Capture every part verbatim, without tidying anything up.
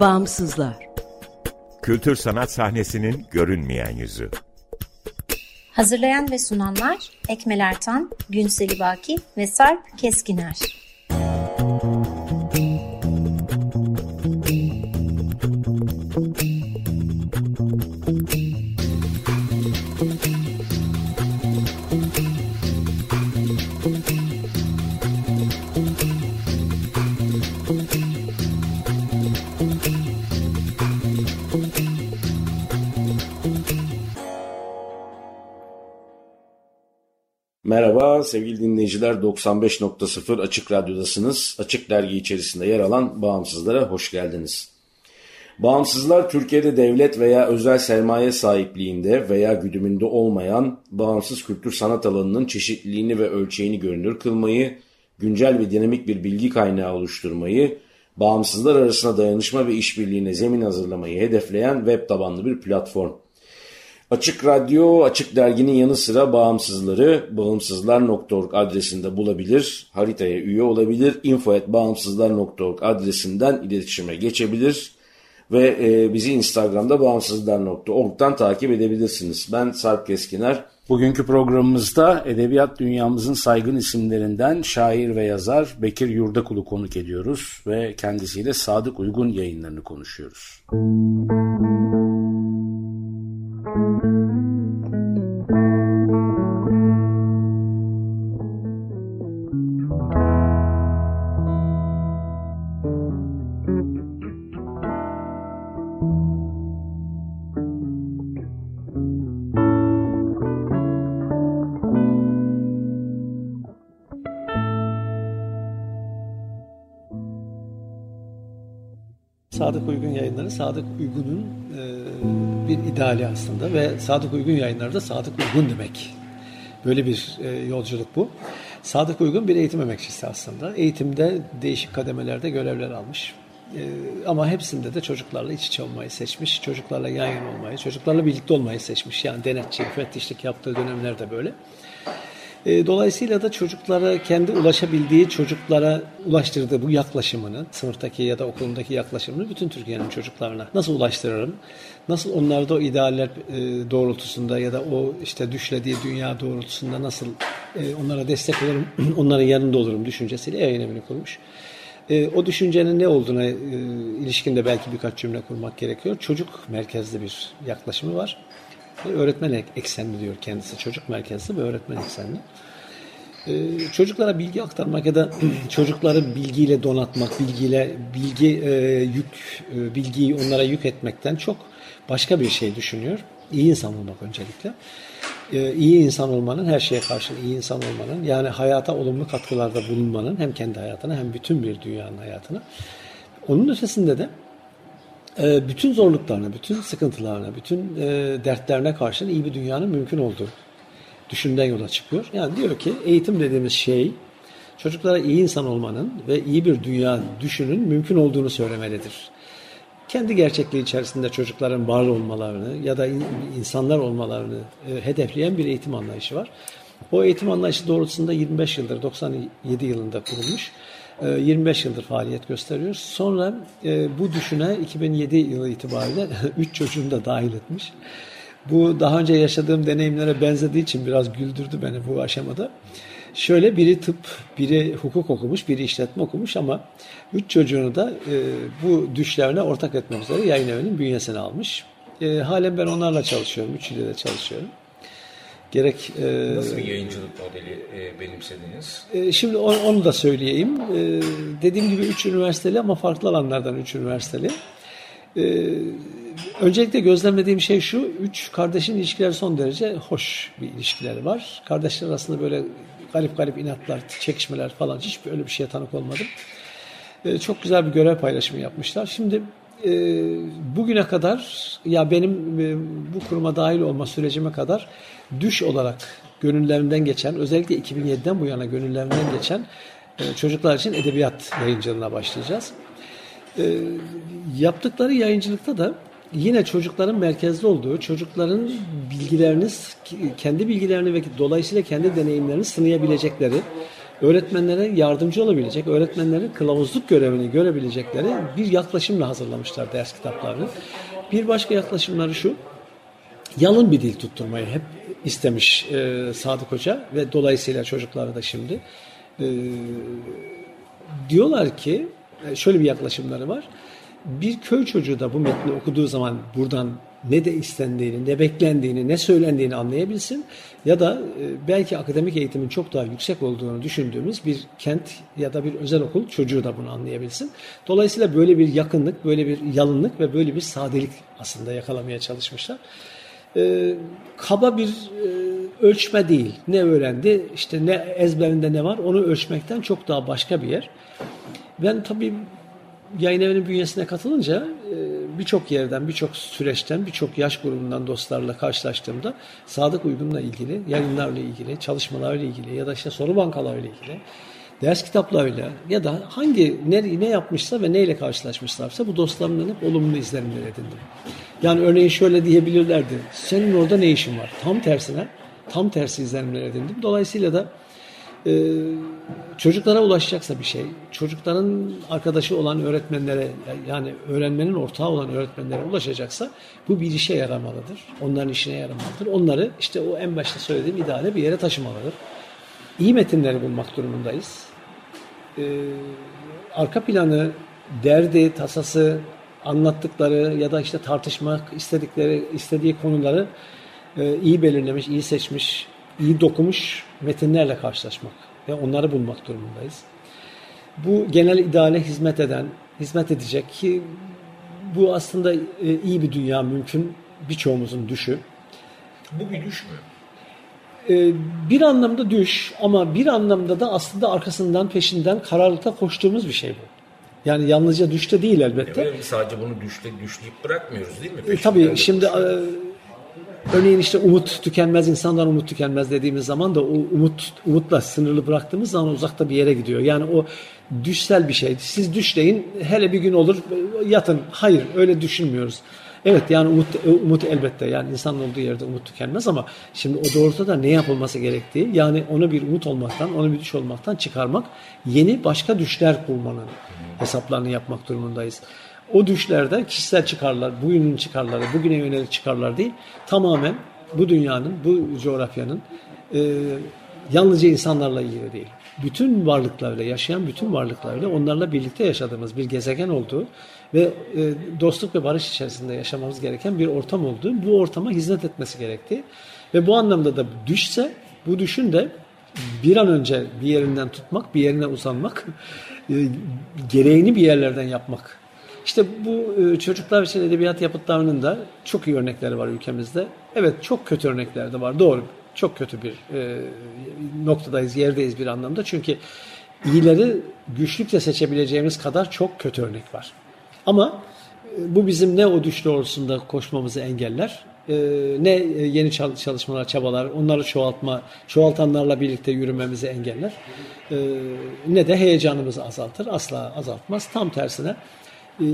Bağımsızlar. Kültür sanat sahnesinin görünmeyen yüzü. Hazırlayan ve sunanlar Ekmel Ertan, Günselibaki ve Sarp Keskiner. Merhaba sevgili dinleyiciler, doksan beş nokta sıfır Açık Radyo'dasınız. Açık Dergi içerisinde yer alan Bağımsızlar'a hoş geldiniz. Bağımsızlar, Türkiye'de devlet veya özel sermaye sahipliğinde veya güdümünde olmayan bağımsız kültür sanat alanının çeşitliliğini ve ölçeğini görünür kılmayı, güncel ve dinamik bir bilgi kaynağı oluşturmayı, bağımsızlar arasında dayanışma ve işbirliğine zemin hazırlamayı hedefleyen web tabanlı bir platform. Açık Radyo, Açık Dergi'nin yanı sıra bağımsızları bağımsızlar nokta org adresinde bulabilir, haritaya üye olabilir, info at bağımsızlar nokta org adresinden iletişime geçebilir ve e, bizi Instagram'da bağımsızlar nokta org'dan takip edebilirsiniz. Ben Sarp Keskiner. Bugünkü programımızda edebiyat dünyamızın saygın isimlerinden şair ve yazar Bekir Yurdakul'u konuk ediyoruz ve kendisiyle Sadık Uygun yayınlarını konuşuyoruz. Sadık Uygun yayınları Sadık Uygun'un e, bir ideali aslında ve Sadık Uygun yayınları da Sadık Uygun demek. Böyle bir e, yolculuk bu. Sadık Uygun bir eğitim emekçisi aslında. Eğitimde değişik kademelerde görevler almış. E, ama hepsinde de çocuklarla iç içe olmayı seçmiş. Çocuklarla yan yana olmayı, çocuklarla birlikte olmayı seçmiş. Yani denetçilik, müfettişlik yaptığı dönemler de böyle. Dolayısıyla da çocuklara, kendi ulaşabildiği çocuklara ulaştırdığı bu yaklaşımını, sınıftaki ya da okulundaki yaklaşımını bütün Türkiye'nin çocuklarına nasıl ulaştırırım, nasıl onlarda o idealler doğrultusunda ya da o işte düşlediği dünya doğrultusunda nasıl onlara destek olurum, onların yanında olurum düşüncesiyle yayın evini kurmuş. O düşüncenin ne olduğuna ilişkin de belki birkaç cümle kurmak gerekiyor. Çocuk merkezli bir yaklaşımı var. Öğretmen eksenli diyor kendisi. Çocuk merkezli ve öğretmen eksenli. Ee, çocuklara bilgi aktarmak ya da çocukları bilgiyle donatmak, bilgiyle bilgi e, yük e, bilgiyi onlara yük etmekten çok başka bir şey düşünüyor. İyi insan olmak öncelikle. Ee, iyi insan olmanın, her şeye karşı iyi insan olmanın, yani hayata olumlu katkılarda bulunmanın, hem kendi hayatına hem bütün bir dünyanın hayatına. Onun ötesinde de bütün zorluklarına, bütün sıkıntılarına, bütün dertlerine karşın iyi bir dünyanın mümkün olduğu düşünden yola çıkıyor. Yani diyor ki eğitim dediğimiz şey çocuklara iyi insan olmanın ve iyi bir dünya düşünün mümkün olduğunu söylemelidir. Kendi gerçekliği içerisinde çocukların var olmalarını ya da insanlar olmalarını hedefleyen bir eğitim anlayışı var. O eğitim anlayışı doğrultusunda yirmi beş yıldır, doksan yedi yılında kurulmuş. yirmi beş yıldır faaliyet gösteriyor. Sonra bu düşüne iki bin yedi yılı itibariyle üç çocuğunu da dahil etmiş. Bu daha önce yaşadığım deneyimlere benzediği için biraz güldürdü beni bu aşamada. Şöyle biri tıp, biri hukuk okumuş, biri işletme okumuş ama üç çocuğunu da bu düşlerine ortak etmek üzere yayın evinin bünyesine almış. Halen ben onlarla çalışıyorum, üç ilde de çalışıyorum. Gerek, nasıl bir yayıncılık modeli benimsediniz? Şimdi onu, onu da söyleyeyim. Dediğim gibi üç üniversiteli ama farklı alanlardan üç üniversiteli. Öncelikle gözlemlediğim şey şu, üç kardeşin ilişkileri son derece hoş bir ilişkileri var. Kardeşler arasında böyle garip garip inatlar, çekişmeler falan, hiçbir öyle bir şeye tanık olmadım. Çok güzel bir görev paylaşımı yapmışlar. Şimdi bugüne kadar, ya benim bu kuruma dahil olma sürecime kadar düş olarak gönüllerimden geçen, özellikle iki bin yediden bu yana gönüllerimden geçen çocuklar için edebiyat yayıncılığına başlayacağız. Yaptıkları yayıncılıkta da yine çocukların merkezde olduğu, çocukların bilgilerini, kendi bilgilerini ve dolayısıyla kendi deneyimlerini sınayabilecekleri, öğretmenlere yardımcı olabilecek, öğretmenlerin kılavuzluk görevini görebilecekleri bir yaklaşımla hazırlamışlar ders kitaplarını. Bir başka yaklaşımları şu, yalın bir dil tutturmayı hep istemiş e, Sadık Hoca ve dolayısıyla çocukları da şimdi. E, diyorlar ki, şöyle bir yaklaşımları var, bir köy çocuğu da bu metni okuduğu zaman buradan ne de istendiğini, ne beklendiğini, ne söylendiğini anlayabilsin ya da belki akademik eğitimin çok daha yüksek olduğunu düşündüğümüz bir kent ya da bir özel okul çocuğu da bunu anlayabilsin. Dolayısıyla böyle bir yakınlık, böyle bir yalınlık ve böyle bir sadelik aslında yakalamaya çalışmışlar. Ee, kaba bir e, ölçme değil. Ne öğrendi, işte ne ezberinde ne var onu ölçmekten çok daha başka bir yer. Ben tabii yayın evinin bünyesine katılınca birçok yerden, birçok süreçten, birçok yaş grubundan dostlarla karşılaştığımda Sadık Uygun'la ilgili, yayınlarla ilgili, çalışmalarla ilgili ya da işte soru bankalarıyla ilgili, ders kitaplarıyla ya da hangi ne, ne yapmışsa ve neyle karşılaşmışlarsa bu dostlarımdan hep olumlu izlenimler edindim. Yani örneğin şöyle diyebilirlerdi, senin orada ne işin var? Tam tersine, tam tersi izlenimler edindim. Dolayısıyla da Ee, çocuklara ulaşacaksa bir şey, çocukların arkadaşı olan öğretmenlere, yani öğrenmenin ortağı olan öğretmenlere ulaşacaksa bu bir işe yaramalıdır. Onların işine yaramalıdır. Onları işte o en başta söylediğim ideale bir yere taşımalıdır. İyi metinleri bulmak durumundayız. Ee, arka planı, derdi, tasası, anlattıkları ya da işte tartışmak istedikleri, istediği konuları e, iyi belirlemiş, iyi seçmiş, iyi dokumuş metinlerle karşılaşmak ve onları bulmak durumundayız. Bu genel ideale hizmet eden, hizmet edecek ki bu aslında iyi bir dünya mümkün birçoğumuzun düşü. Bu bir düş mü? Bir anlamda düş ama bir anlamda da aslında arkasından, peşinden kararlılıkla koştuğumuz bir şey bu. Yani yalnızca düşte değil elbette. Evet, sadece bunu düşle düşleyip bırakmıyoruz değil mi? E, tabii şimdi... Örneğin işte umut tükenmez, insandan umut tükenmez dediğimiz zaman da o umut umutla sınırlı bıraktığımız zaman uzakta bir yere gidiyor. Yani o düşsel bir şey. Siz düşleyin, hele bir gün olur, yatın. Hayır, öyle düşünmüyoruz. Evet yani umut, umut elbette yani insanın olduğu yerde umut tükenmez ama şimdi o doğrultuda ne yapılması gerektiği, yani onu bir umut olmaktan, onu bir düş olmaktan çıkarmak, yeni başka düşler kurmanın hesaplarını yapmak durumundayız. O düşlerden kişisel çıkarlar, bugünün çıkarları, bugüne yönelik çıkarlar değil, tamamen bu dünyanın, bu coğrafyanın e, yalnızca insanlarla ilgili değil. Bütün varlıklarla, yaşayan bütün varlıklarla, onlarla birlikte yaşadığımız bir gezegen olduğu ve e, dostluk ve barış içerisinde yaşamamız gereken bir ortam olduğu, bu ortama hizmet etmesi gerektiği ve bu anlamda da düşse, bu düşün de bir an önce bir yerinden tutmak, bir yerine uzanmak, e, gereğini bir yerlerden yapmak. İşte bu çocuklar için edebiyat yapıtlarının da çok iyi örnekleri var ülkemizde. Evet çok kötü örnekler de var. Doğru. Çok kötü bir e, noktadayız, yerdeyiz bir anlamda. Çünkü iyileri güçlükle seçebileceğimiz kadar çok kötü örnek var. Ama e, bu bizim ne o düş doğrultusunda koşmamızı engeller, e, ne yeni çalışmalar, çabalar, onları çoğaltma, çoğaltanlarla birlikte yürümemizi engeller, e, ne de heyecanımızı azaltır. Asla azaltmaz. Tam tersine. Ee,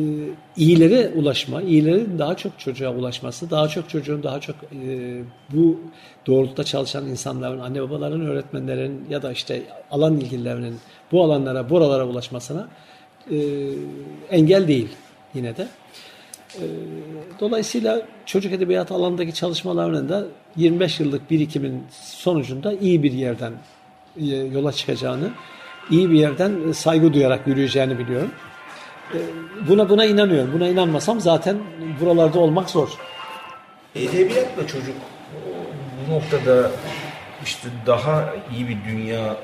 iyilere ulaşma, iyilerin daha çok çocuğa ulaşması, daha çok çocuğun, daha çok e, bu doğrultuda çalışan insanların, anne babaların, öğretmenlerin ya da işte alan ilgililerinin bu alanlara, buralara ulaşmasına e, engel değil yine de. E, dolayısıyla çocuk edebiyatı alanındaki çalışmalarının da yirmi beş yıllık birikimin sonucunda iyi bir yerden e, yola çıkacağını, iyi bir yerden saygı duyarak yürüyeceğini biliyorum. Buna buna inanıyorum. Buna inanmasam zaten buralarda olmak zor. Edebiyatla çocuk bu noktada işte daha iyi bir dünyanın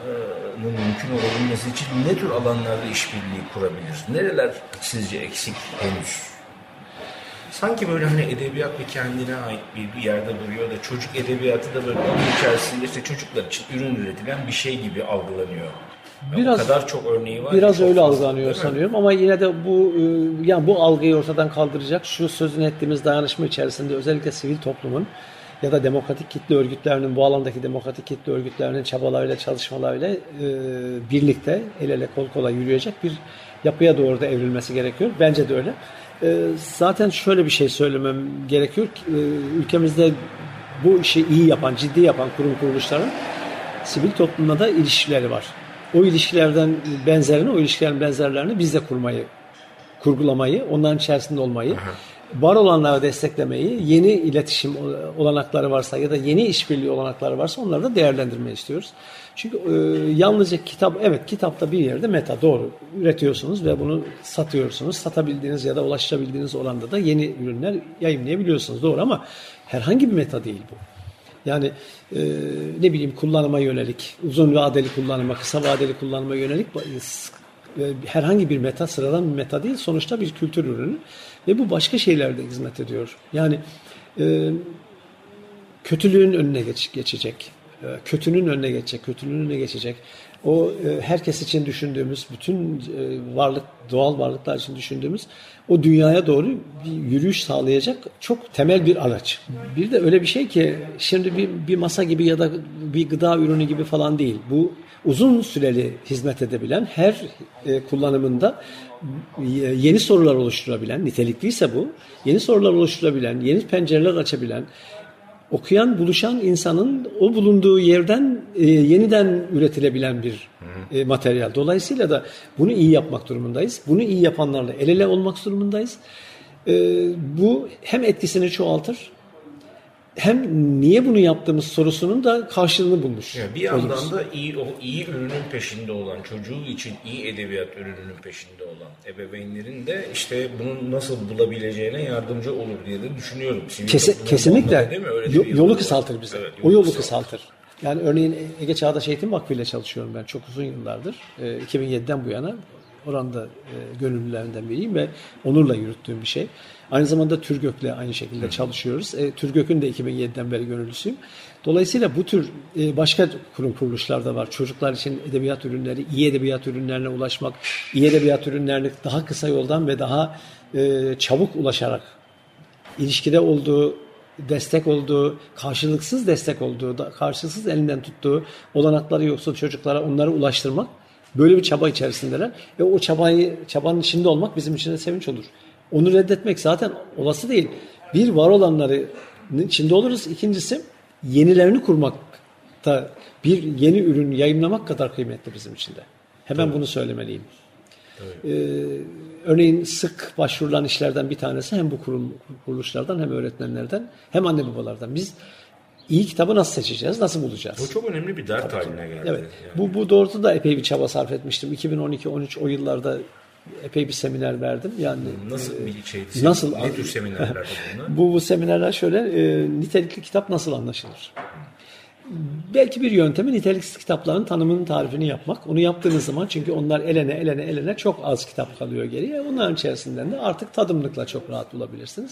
mümkün olabilmesi için ne tür alanlarda işbirliği kurabilir? Nereler sizce eksik henüz? Sanki böyle hani edebiyat bir kendine ait bir, bir yerde duruyor da çocuk edebiyatı da böyle onun içerisinde işte çocuklar için ürün üretilen bir şey gibi algılanıyor. Biraz, o kadar çok örneği var. Biraz öyle algılanıyor sanıyorum ama yine de bu yani bu algıyı ortadan kaldıracak şu sözünü ettiğimiz dayanışma içerisinde özellikle sivil toplumun ya da demokratik kitle örgütlerinin, bu alandaki demokratik kitle örgütlerinin çabalarıyla, çalışmalarıyla e, birlikte el ele kol kola yürüyecek bir yapıya doğru da evrilmesi gerekiyor. Bence de öyle. E, zaten şöyle bir şey söylemem gerekiyor. E, ülkemizde bu işi iyi yapan, ciddi yapan kurum kuruluşların sivil toplumla da ilişkileri var. o ilişkilerden benzerini, o ilişkilerin benzerlerini biz de kurmayı, kurgulamayı, onların içerisinde olmayı, aha, var olanları desteklemeyi, yeni iletişim olanakları varsa ya da yeni işbirliği olanakları varsa onları da değerlendirmeyi istiyoruz. Çünkü e, yalnızca kitap, evet kitapta bir yerde meta, doğru, üretiyorsunuz ve bunu satıyorsunuz. Satabildiğiniz ya da ulaşabildiğiniz oranda da yeni ürünler yayınlayabiliyorsunuz, doğru, ama herhangi bir meta değil bu. Yani e, ne bileyim kullanıma yönelik, uzun vadeli kullanıma, kısa vadeli kullanıma yönelik e, herhangi bir meta, sıradan bir meta değil. Sonuçta bir kültür ürünü ve bu başka şeylerde hizmet ediyor. Yani e, kötülüğün önüne geç, geçecek, e, kötünün önüne geçecek, kötülüğün önüne geçecek. O e, herkes için düşündüğümüz, bütün e, varlık, doğal varlıklar için düşündüğümüz o dünyaya doğru bir yürüyüş sağlayacak çok temel bir araç. Bir de öyle bir şey ki şimdi bir, bir masa gibi ya da bir gıda ürünü gibi falan değil. Bu uzun süreli hizmet edebilen, her e, kullanımında yeni sorular oluşturabilen, nitelikliyse bu, yeni sorular oluşturabilen, yeni pencereler açabilen, okuyan, buluşan insanın o bulunduğu yerden e, yeniden üretilebilen bir e, materyal. Dolayısıyla da bunu iyi yapmak durumundayız. Bunu iyi yapanlarla el ele olmak durumundayız. E, bu hem etkisini çoğaltır, hem niye bunu yaptığımız sorusunun da karşılığını bulmuş. Yani bir yandan oluruz da iyi, o iyi ürünün peşinde olan, çocuğu için iyi edebiyat ürününün peşinde olan ebeveynlerin de işte bunu nasıl bulabileceğine yardımcı olur diye de düşünüyorum. Kesin, kesinlikle. Yolu, yolu kısaltır bize. Evet, yolu o yolu kısaltır. kısaltır. Yani örneğin Ege Çağdaş Eğitim Vakfı ile çalışıyorum ben çok uzun yıllardır. iki bin yediden bu yana oranda gönüllülerinden biriyim ve onurla yürüttüğüm bir şey. Aynı zamanda TÜRGÖK'le aynı şekilde hmm. çalışıyoruz. E, TÜRGÖK'ün de iki bin yediden beri gönüllüsüyüm. Dolayısıyla bu tür e, başka kurum kuruluşlar da var. Çocuklar için edebiyat ürünleri, iyi edebiyat ürünlerine ulaşmak, iyi edebiyat ürünlerine daha kısa yoldan ve daha e, çabuk ulaşarak ilişkide olduğu, destek olduğu, karşılıksız destek olduğu, da, karşılıksız elinden tuttuğu olanakları yoksul çocuklara onları ulaştırmak, böyle bir çaba içerisindeler ve o çabayı, çabanın içinde olmak bizim için de sevinç olur. Onu reddetmek zaten olası değil. Bir, var olanların içinde oluruz. İkincisi, yenilerini kurmakta, bir yeni ürün yayınlamak kadar kıymetli bizim için de. Hemen Tabii. bunu söylemeliyim. Ee, örneğin sık başvurulan işlerden bir tanesi hem bu kurum, kuruluşlardan hem öğretmenlerden hem anne babalardan. Biz iyi kitabı nasıl seçeceğiz, nasıl bulacağız? Bu çok önemli bir dert haline geldi. Evet. Yani. Bu, bu doğrultuda epey bir çaba sarf etmiştim. iki bin on iki on üç o yıllarda epey bir seminer verdim. Yani nasıl bir şeydi? Nasıl ne tür seminerler bunlar? Bu bu seminerler şöyle e, nitelikli kitap nasıl anlaşılır? Belki bir yöntemi niteliksiz kitapların tanımının tarifini yapmak. Onu yaptığınız zaman çünkü onlar elene elene elene çok az kitap kalıyor geriye. Onların içerisinden de artık tadımlıkla çok rahat bulabilirsiniz.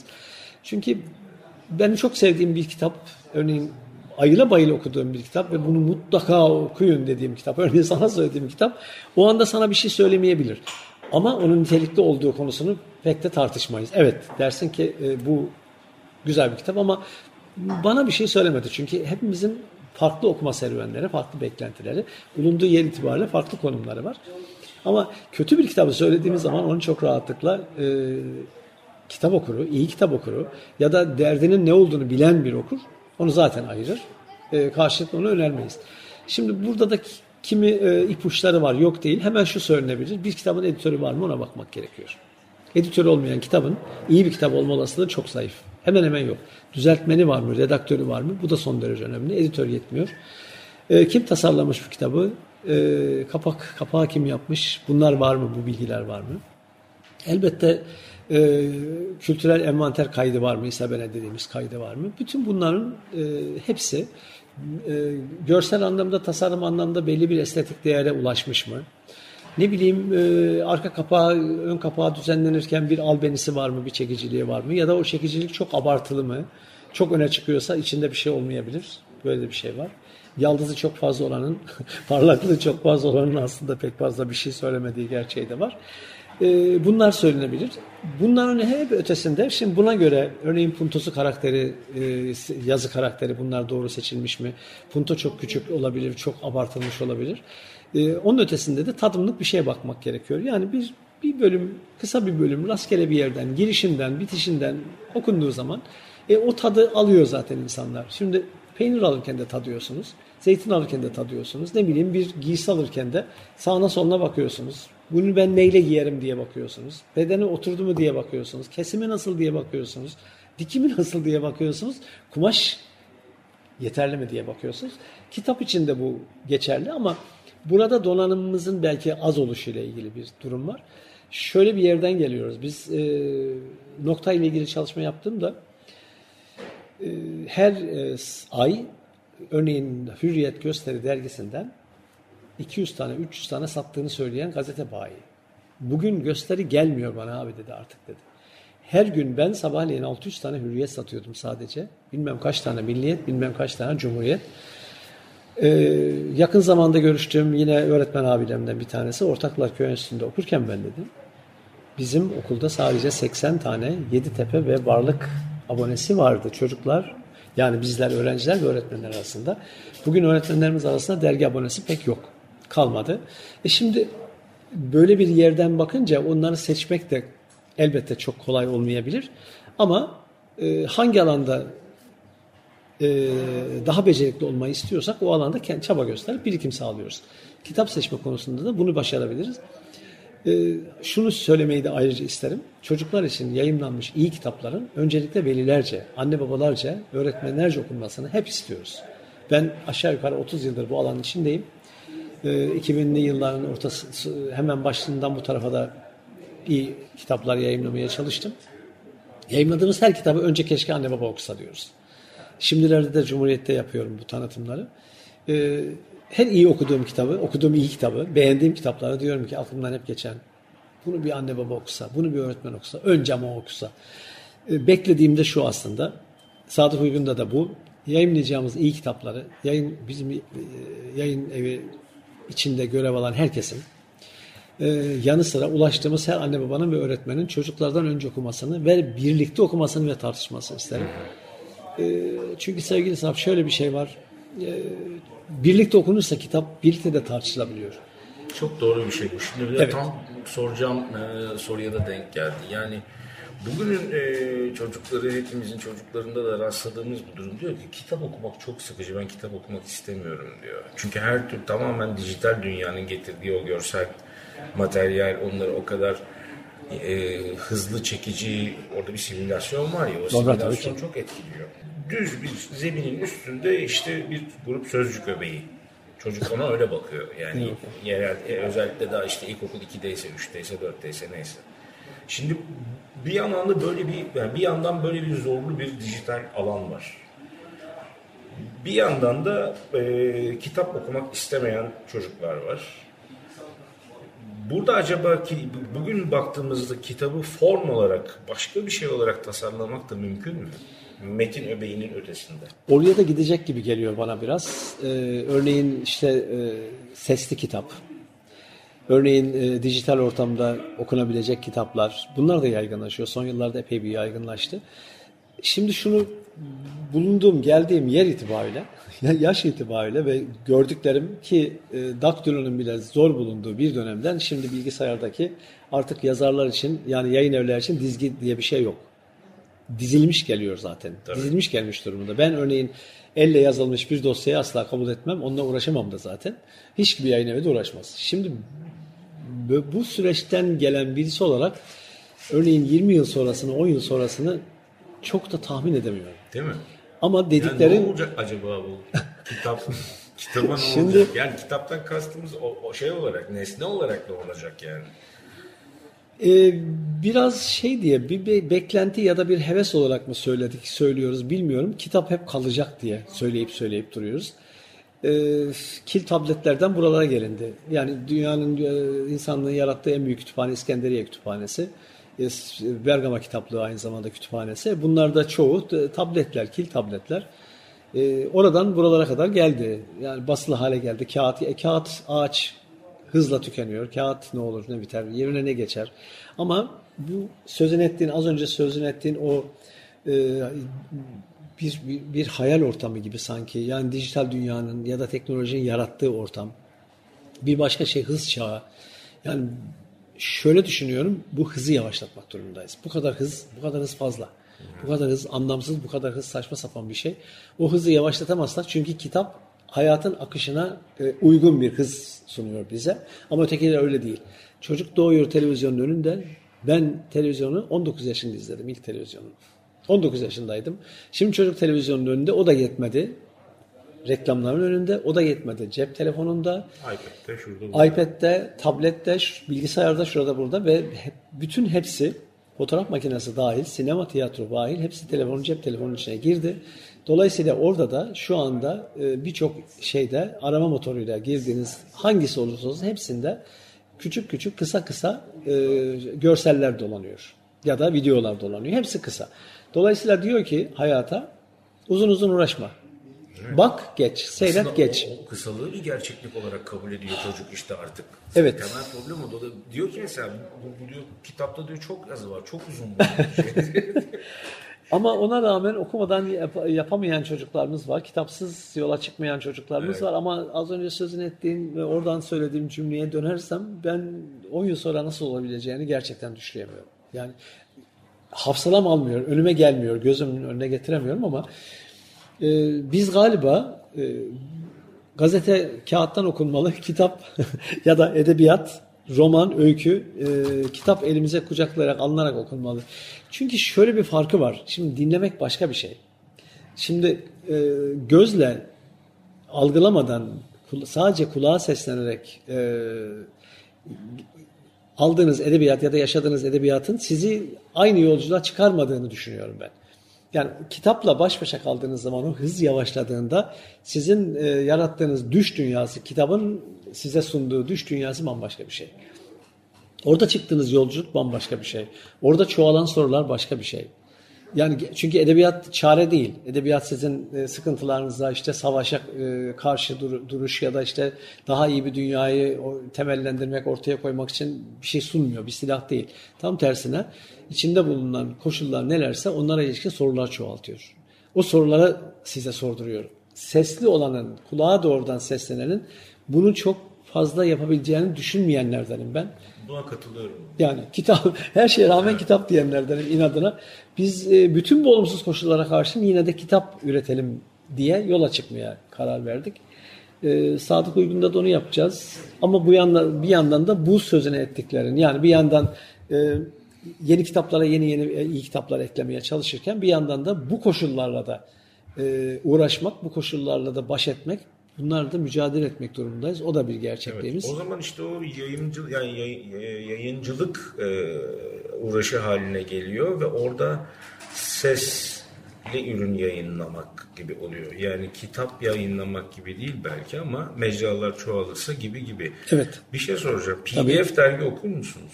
Çünkü benim çok sevdiğim bir kitap, örneğin ayıla bayıla okuduğum bir kitap ve bunu mutlaka okuyun dediğim kitap, örneğin sana söylediğim kitap, o anda sana bir şey söylemeyebilir. Ama onun nitelikli olduğu konusunu pek de tartışmayız. Evet, dersin ki e, bu güzel bir kitap ama bana bir şey söylemedi. Çünkü hepimizin farklı okuma serüvenleri, farklı beklentileri, bulunduğu yer itibariyle farklı konumları var. Ama kötü bir kitabı söylediğimiz zaman onu çok rahatlıkla e, kitap okuru, iyi kitap okuru ya da derdinin ne olduğunu bilen bir okur, onu zaten ayırır. E, karşılıklı onu önermeyiz. Şimdi burada da kimi e, ipuçları var, yok değil. Hemen şu söylenebilir. Bir kitabın editörü var mı, ona bakmak gerekiyor. Editörü olmayan kitabın iyi bir kitap olma olasılığı çok zayıf. Hemen hemen yok. Düzeltmeni var mı, redaktörü var mı? Bu da son derece önemli. Editör yetmiyor. E, kim tasarlamış bu kitabı? E, kapak, kapağı kim yapmış? Bunlar var mı, bu bilgiler var mı? Elbette e, kültürel envanter kaydı var mı? İsabene dediğimiz kaydı var mı? Bütün bunların e, hepsi görsel anlamda, tasarım anlamda belli bir estetik değere ulaşmış mı? Ne bileyim arka kapağı, ön kapağı düzenlenirken bir albenisi var mı, bir çekiciliği var mı? Ya da o çekicilik çok abartılı mı? Çok öne çıkıyorsa içinde bir şey olmayabilir. Böyle de bir şey var. Yaldızı çok fazla olanın, parlaklığı çok fazla olanın aslında pek fazla bir şey söylemediği gerçeği de var. Bunlar söylenebilir. Bunların hep ötesinde şimdi buna göre örneğin Punto'su karakteri, yazı karakteri, bunlar doğru seçilmiş mi? Punto çok küçük olabilir, çok abartılmış olabilir. Onun ötesinde de tadımlık bir şeye bakmak gerekiyor. Yani bir, bir bölüm, kısa bir bölüm rastgele bir yerden, girişinden, bitişinden okunduğu zaman e, o tadı alıyor zaten insanlar. Şimdi peynir alırken de tadıyorsunuz, zeytin alırken de tadıyorsunuz, ne bileyim bir giysi alırken de sağına soluna bakıyorsunuz. Bunu ben neyle giyerim diye bakıyorsunuz, bedene oturdu mu diye bakıyorsunuz, kesimi nasıl diye bakıyorsunuz, dikimi nasıl diye bakıyorsunuz, kumaş yeterli mi diye bakıyorsunuz. Kitap için de bu geçerli ama burada donanımımızın belki az oluşuyla ilgili bir durum var. Şöyle bir yerden geliyoruz. Biz e, nokta ile ilgili çalışma yaptığımda e, her e, ay örneğin Hürriyet Gösteri dergisinden iki yüz tane üç yüz tane sattığını söyleyen gazete bayi. Bugün Gösteri gelmiyor bana abi dedi artık dedi. Her gün ben sabahleyin altı yüz tane Hürriyet satıyordum sadece. Bilmem kaç tane Milliyet, bilmem kaç tane Cumhuriyet. Ee, yakın zamanda görüştüğüm yine öğretmen abilerimden bir tanesi Ortaklar Köy Enstitüsü'nde okurken ben dedim. Bizim okulda sadece seksen tane Yeditepe ve Varlık abonesi vardı çocuklar. Yani bizler öğrenciler ve öğretmenler arasında. Bugün öğretmenlerimiz arasında dergi abonesi pek yok. Kalmadı. E şimdi böyle bir yerden bakınca onları seçmek de elbette çok kolay olmayabilir. Ama e, hangi alanda e, daha becerikli olmayı istiyorsak o alanda kendi çaba gösterip birikim sağlıyoruz. Kitap seçme konusunda da bunu başarabiliriz. E, şunu söylemeyi de ayrıca isterim. Çocuklar için yayımlanmış iyi kitapların öncelikle velilerce, anne babalarca, öğretmenlerce okunmasını hep istiyoruz. Ben aşağı yukarı otuz yıldır bu alanın içindeyim. E, iki binli yılların ortası hemen başından bu tarafa da iyi kitaplar yayımlamaya çalıştım. Yayımladığımız her kitabı önce keşke anne baba okusa diyoruz. Şimdilerde de Cumhuriyet'te yapıyorum bu tanıtımları. Ee, her iyi okuduğum kitabı, okuduğum iyi kitabı, beğendiğim kitapları diyorum ki aklımdan hep geçen bunu bir anne baba okusa, bunu bir öğretmen okusa, önce ama okusa. Ee, beklediğim de şu aslında. Sadık Uygun'da da bu. Yayımlayacağımız iyi kitapları yayın, bizim yayın evi içinde görev alan herkesin Ee, yanı sıra ulaştığımız her anne babanın ve öğretmenin çocuklardan önce okumasını ve birlikte okumasını ve tartışmasını isterim. Ee, çünkü sevgili Sarp şöyle bir şey var. Ee, birlikte okunursa kitap birlikte de tartışılabiliyor. Çok doğru bir şey bu. Şimdi bir de evet. Tam soracağım e, soruya da denk geldi. Yani bugünün e, çocukları, hepimizin çocuklarında da rastladığımız bu durum diyor ki kitap okumak çok sıkıcı, ben kitap okumak istemiyorum diyor. Çünkü her tür tamamen dijital dünyanın getirdiği o görsel materyal, onları o kadar e, hızlı, çekici, orada bir simülasyon var ya, o simülasyon çok etkiliyor. Düz bir zeminin üstünde işte bir grup sözcük öbeği. Çocuk ona öyle bakıyor. Yani yerel, e, özellikle daha işte ilkokul ikideyse, üçteyse, dörtteyse neyse. Şimdi bir yandan da böyle bir, yani bir yandan böyle bir zorlu bir dijital alan var. Bir yandan da e, kitap okumak istemeyen çocuklar var. Burada acaba ki bugün baktığımızda kitabı form olarak başka bir şey olarak tasarlamak da mümkün mü? Metin öbeğinin ötesinde. Oraya da gidecek gibi geliyor bana biraz. Ee, örneğin işte e, sesli kitap, örneğin e, dijital ortamda okunabilecek kitaplar, bunlar da yaygınlaşıyor. Son yıllarda epey bir yaygınlaştı. Şimdi şunu bulunduğum, geldiğim yer itibariyle, yaş itibariyle ve gördüklerim ki e, daktilonun bile zor bulunduğu bir dönemden şimdi bilgisayardaki artık yazarlar için yani yayın evleri için dizgi diye bir şey yok. Dizilmiş geliyor zaten. Tabii. Dizilmiş gelmiş durumunda. Ben örneğin elle yazılmış bir dosyayı asla kabul etmem. Onunla uğraşamam da zaten. Hiçbir yayın evi de uğraşmaz. Şimdi bu süreçten gelen birisi olarak örneğin yirmi yıl sonrasını, on yıl sonrasını çok da tahmin edemiyorum. Değil mi? Ama dediklerin... Yani ne olacak acaba bu kitap? Kitaba ne Şimdi... olacak? Yani kitaptan kastımız o, o şey olarak, nesne olarak ne olacak yani? Ee, biraz şey diye bir be- beklenti ya da bir heves olarak mı söyledik, söylüyoruz bilmiyorum. Kitap hep kalacak diye söyleyip söyleyip duruyoruz. Ee, kil tabletlerden buralara gelindi. Yani dünyanın, e, insanlığın yarattığı en büyük kütüphane İskenderiye Kütüphanesi. Bergama Kitaplığı aynı zamanda kütüphanesi. Bunlar da çoğu tabletler, kil tabletler. Ee, oradan buralara kadar geldi. Yani basılı hale geldi. Kağıt, e, kağıt ağaç hızla tükeniyor. Kağıt ne olur ne biter, yerine ne geçer. Ama bu sözün ettiğin, az önce sözün ettiğin o e, bir, bir, bir hayal ortamı gibi sanki. Yani dijital dünyanın ya da teknolojinin yarattığı ortam. Bir başka şey hız çağı. Yani şöyle düşünüyorum, bu hızı yavaşlatmak durumundayız. Bu kadar hız, bu kadar hız fazla. Bu kadar hız anlamsız, bu kadar hız saçma sapan bir şey. O hızı yavaşlatamazlar çünkü kitap hayatın akışına uygun bir hız sunuyor bize. Ama ötekiler öyle değil. Çocuk doğuyor televizyonun önünden. Ben televizyonu on dokuz yaşında izledim, ilk televizyonu. on dokuz yaşındaydım. Şimdi çocuk televizyonun önünde, o da yetmedi. Reklamların önünde, o da yetmedi. Cep telefonunda, iPad'de, şurada, iPad'de, tablette, bilgisayarda, şurada, burada ve bütün hepsi, fotoğraf makinesi dahil, sinema, tiyatro dahil, hepsi telefonun, cep telefonun içine girdi. Dolayısıyla orada da şu anda birçok şeyde arama motoruyla girdiğiniz hangi olursa olsun hepsinde küçük küçük, kısa kısa e, görseller dolanıyor. Ya da videolar dolanıyor. Hepsi kısa. Dolayısıyla diyor ki hayata uzun uzun uğraşma. Evet. Bak geç, seyret aslında geç. O, o kısalığı bir gerçeklik olarak kabul ediyor çocuk işte artık. Evet. Temel problem o da diyor ki mesela bu, bu diyor, kitapta diyor çok yazı var, çok uzun. Ama ona rağmen okumadan yap- yapamayan çocuklarımız var. Kitapsız yola çıkmayan çocuklarımız evet. var. Ama az önce sözünü ettiğim ve oradan söylediğim cümleye dönersem ben on yıl sonra nasıl olabileceğini gerçekten düşünemiyorum. Yani hafsalam almıyor, önüme gelmiyor, gözümün önüne getiremiyorum ama e, biz galiba e, gazete kağıttan okunmalı, kitap ya da edebiyat, roman, öykü, e, kitap elimize kucaklayarak, alınarak okunmalı. Çünkü şöyle bir farkı var. Şimdi dinlemek başka bir şey. Şimdi e, gözle algılamadan, sadece kulağa seslenerek e, aldığınız edebiyat ya da yaşadığınız edebiyatın sizi aynı yolculuğa çıkarmadığını düşünüyorum ben. Yani kitapla baş başa kaldığınız zaman o hız yavaşladığında sizin e, yarattığınız düş dünyası, kitabın size sunduğu düş dünyası bambaşka bir şey. Orada çıktığınız yolculuk bambaşka bir şey. Orada çoğalan sorular başka bir şey. Yani çünkü edebiyat çare değil. Edebiyat sizin sıkıntılarınıza, işte savaşa karşı duruş ya da işte daha iyi bir dünyayı temellendirmek, ortaya koymak için bir şey sunmuyor. Bir silah değil. Tam tersine içinde bulunan koşullar nelerse onlara ilişkin sorular çoğaltıyor. O soruları size sorduruyor. Sesli olanın, kulağa doğrudan seslenenin bunu çok fazla yapabileceğini düşünmeyenlerdenim ben. Buna katılıyorum. Yani kitap, her şeye rağmen evet. kitap diyenlerdenim inadına. Biz bütün bu olumsuz koşullara karşın yine de kitap üretelim diye yola çıkmaya karar verdik. Sadık Uygun'da da onu yapacağız. Ama bu yandan, bir yandan da bu sözüne ettiklerini, yani bir yandan yeni kitaplara yeni yeni iyi kitaplar eklemeye çalışırken bir yandan da bu koşullarla da uğraşmak, bu koşullarla da baş etmek, bunlarla da mücadele etmek durumundayız. O da bir gerçekliğimiz. Evet, o zaman işte o yayıncılık, yani yayıncılık uğraşı haline geliyor ve orada sesli ürün yayınlamak gibi oluyor. Yani kitap yayınlamak gibi değil belki ama mecralar çoğalırsa gibi gibi. Evet. Bir şey soracağım. P D F Tabii. dergi okur musunuz?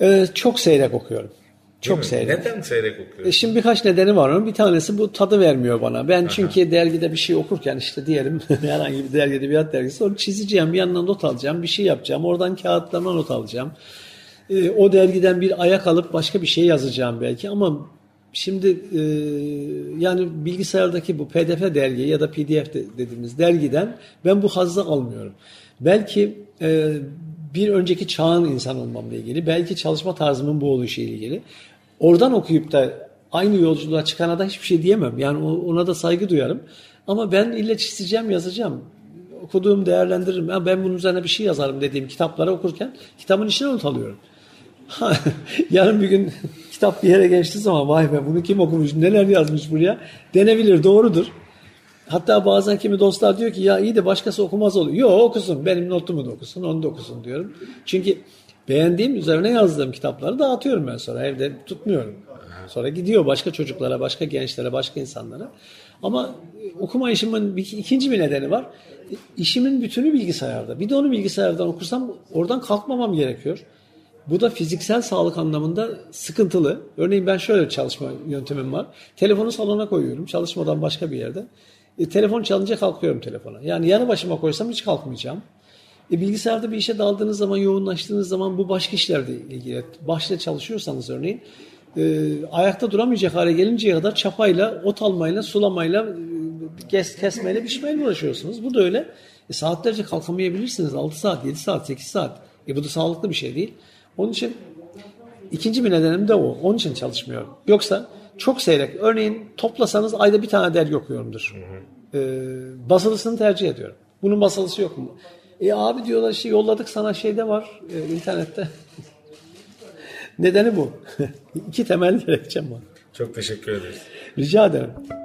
Ee, çok seyrek okuyorum. Çok seyrek. Neden seyrek okuyorsun? Şimdi birkaç nedeni var onun. Bir tanesi bu tadı vermiyor bana. Ben Aha. çünkü dergide bir şey okurken işte diyelim herhangi bir dergi, edebiyat dergisi, onu çizeceğim, bir yandan not alacağım, bir şey yapacağım, oradan kağıtlarına not alacağım. Ee, o dergiden bir ayak alıp başka bir şey yazacağım belki ama şimdi e, yani bilgisayardaki bu P D F dergi ya da P D F dediğimiz dergiden ben bu hazzı almıyorum. Belki e, bir önceki çağın insan olmamla ilgili, belki çalışma tarzımın bu oluşuyla ilgili. Oradan okuyup da aynı yolculuğa çıkana da hiçbir şey diyemem. Yani ona da saygı duyarım. Ama ben illa çizeceğim, yazacağım. Okuduğum değerlendiririm. Yani ben bunun üzerine bir şey yazarım dediğim kitapları okurken kitabın içine not alıyorum. Yarın bir gün kitap bir yere geçtiği zaman vay be bunu kim okumuş, neler yazmış buraya denebilir, doğrudur. Hatta bazen kimi dostlar diyor ki ya iyi de başkası okumaz oluyor. Yok okusun, benim notumu da okusun, onu da okusun diyorum. Çünkü beğendiğim, üzerine yazdığım kitapları dağıtıyorum ben sonra. Evde tutmuyorum. Sonra gidiyor başka çocuklara, başka gençlere, başka insanlara. Ama okuma işimin ikinci bir nedeni var. İşimin bütünü bilgisayarda. Bir de onu bilgisayardan okursam oradan kalkmamam gerekiyor. Bu da fiziksel sağlık anlamında sıkıntılı. Örneğin ben şöyle bir çalışma yöntemim var. Telefonu salona koyuyorum, çalışmadan başka bir yerde. E, telefon çalınca kalkıyorum telefona. Yani yanı başıma koysam hiç kalkmayacağım. E, bilgisayarda bir işe daldığınız zaman, yoğunlaştığınız zaman bu başka işlerle ilgili. Başta çalışıyorsanız örneğin e, ayakta duramayacak hale gelinceye kadar çapayla, ot almayla, sulamayla, kes, kesmeyle, biçmeyle uğraşıyorsunuz. Bu da öyle. E, saatlerce kalkamayabilirsiniz. altı saat, yedi saat, sekiz saat. E, bu da sağlıklı bir şey değil. Onun için ikinci bir nedenim de o. Onun için çalışmıyorum. Yoksa çok seyrek. Örneğin toplasanız ayda bir tane dergi okuyorumdur. Ee, basılısını tercih ediyorum. Bunun basılısı yok mu? E abi diyorlar işte yolladık sana şeyde var e, internette. Nedeni bu. İki temel gerekçem var. Çok teşekkür ederiz. Rica ederim.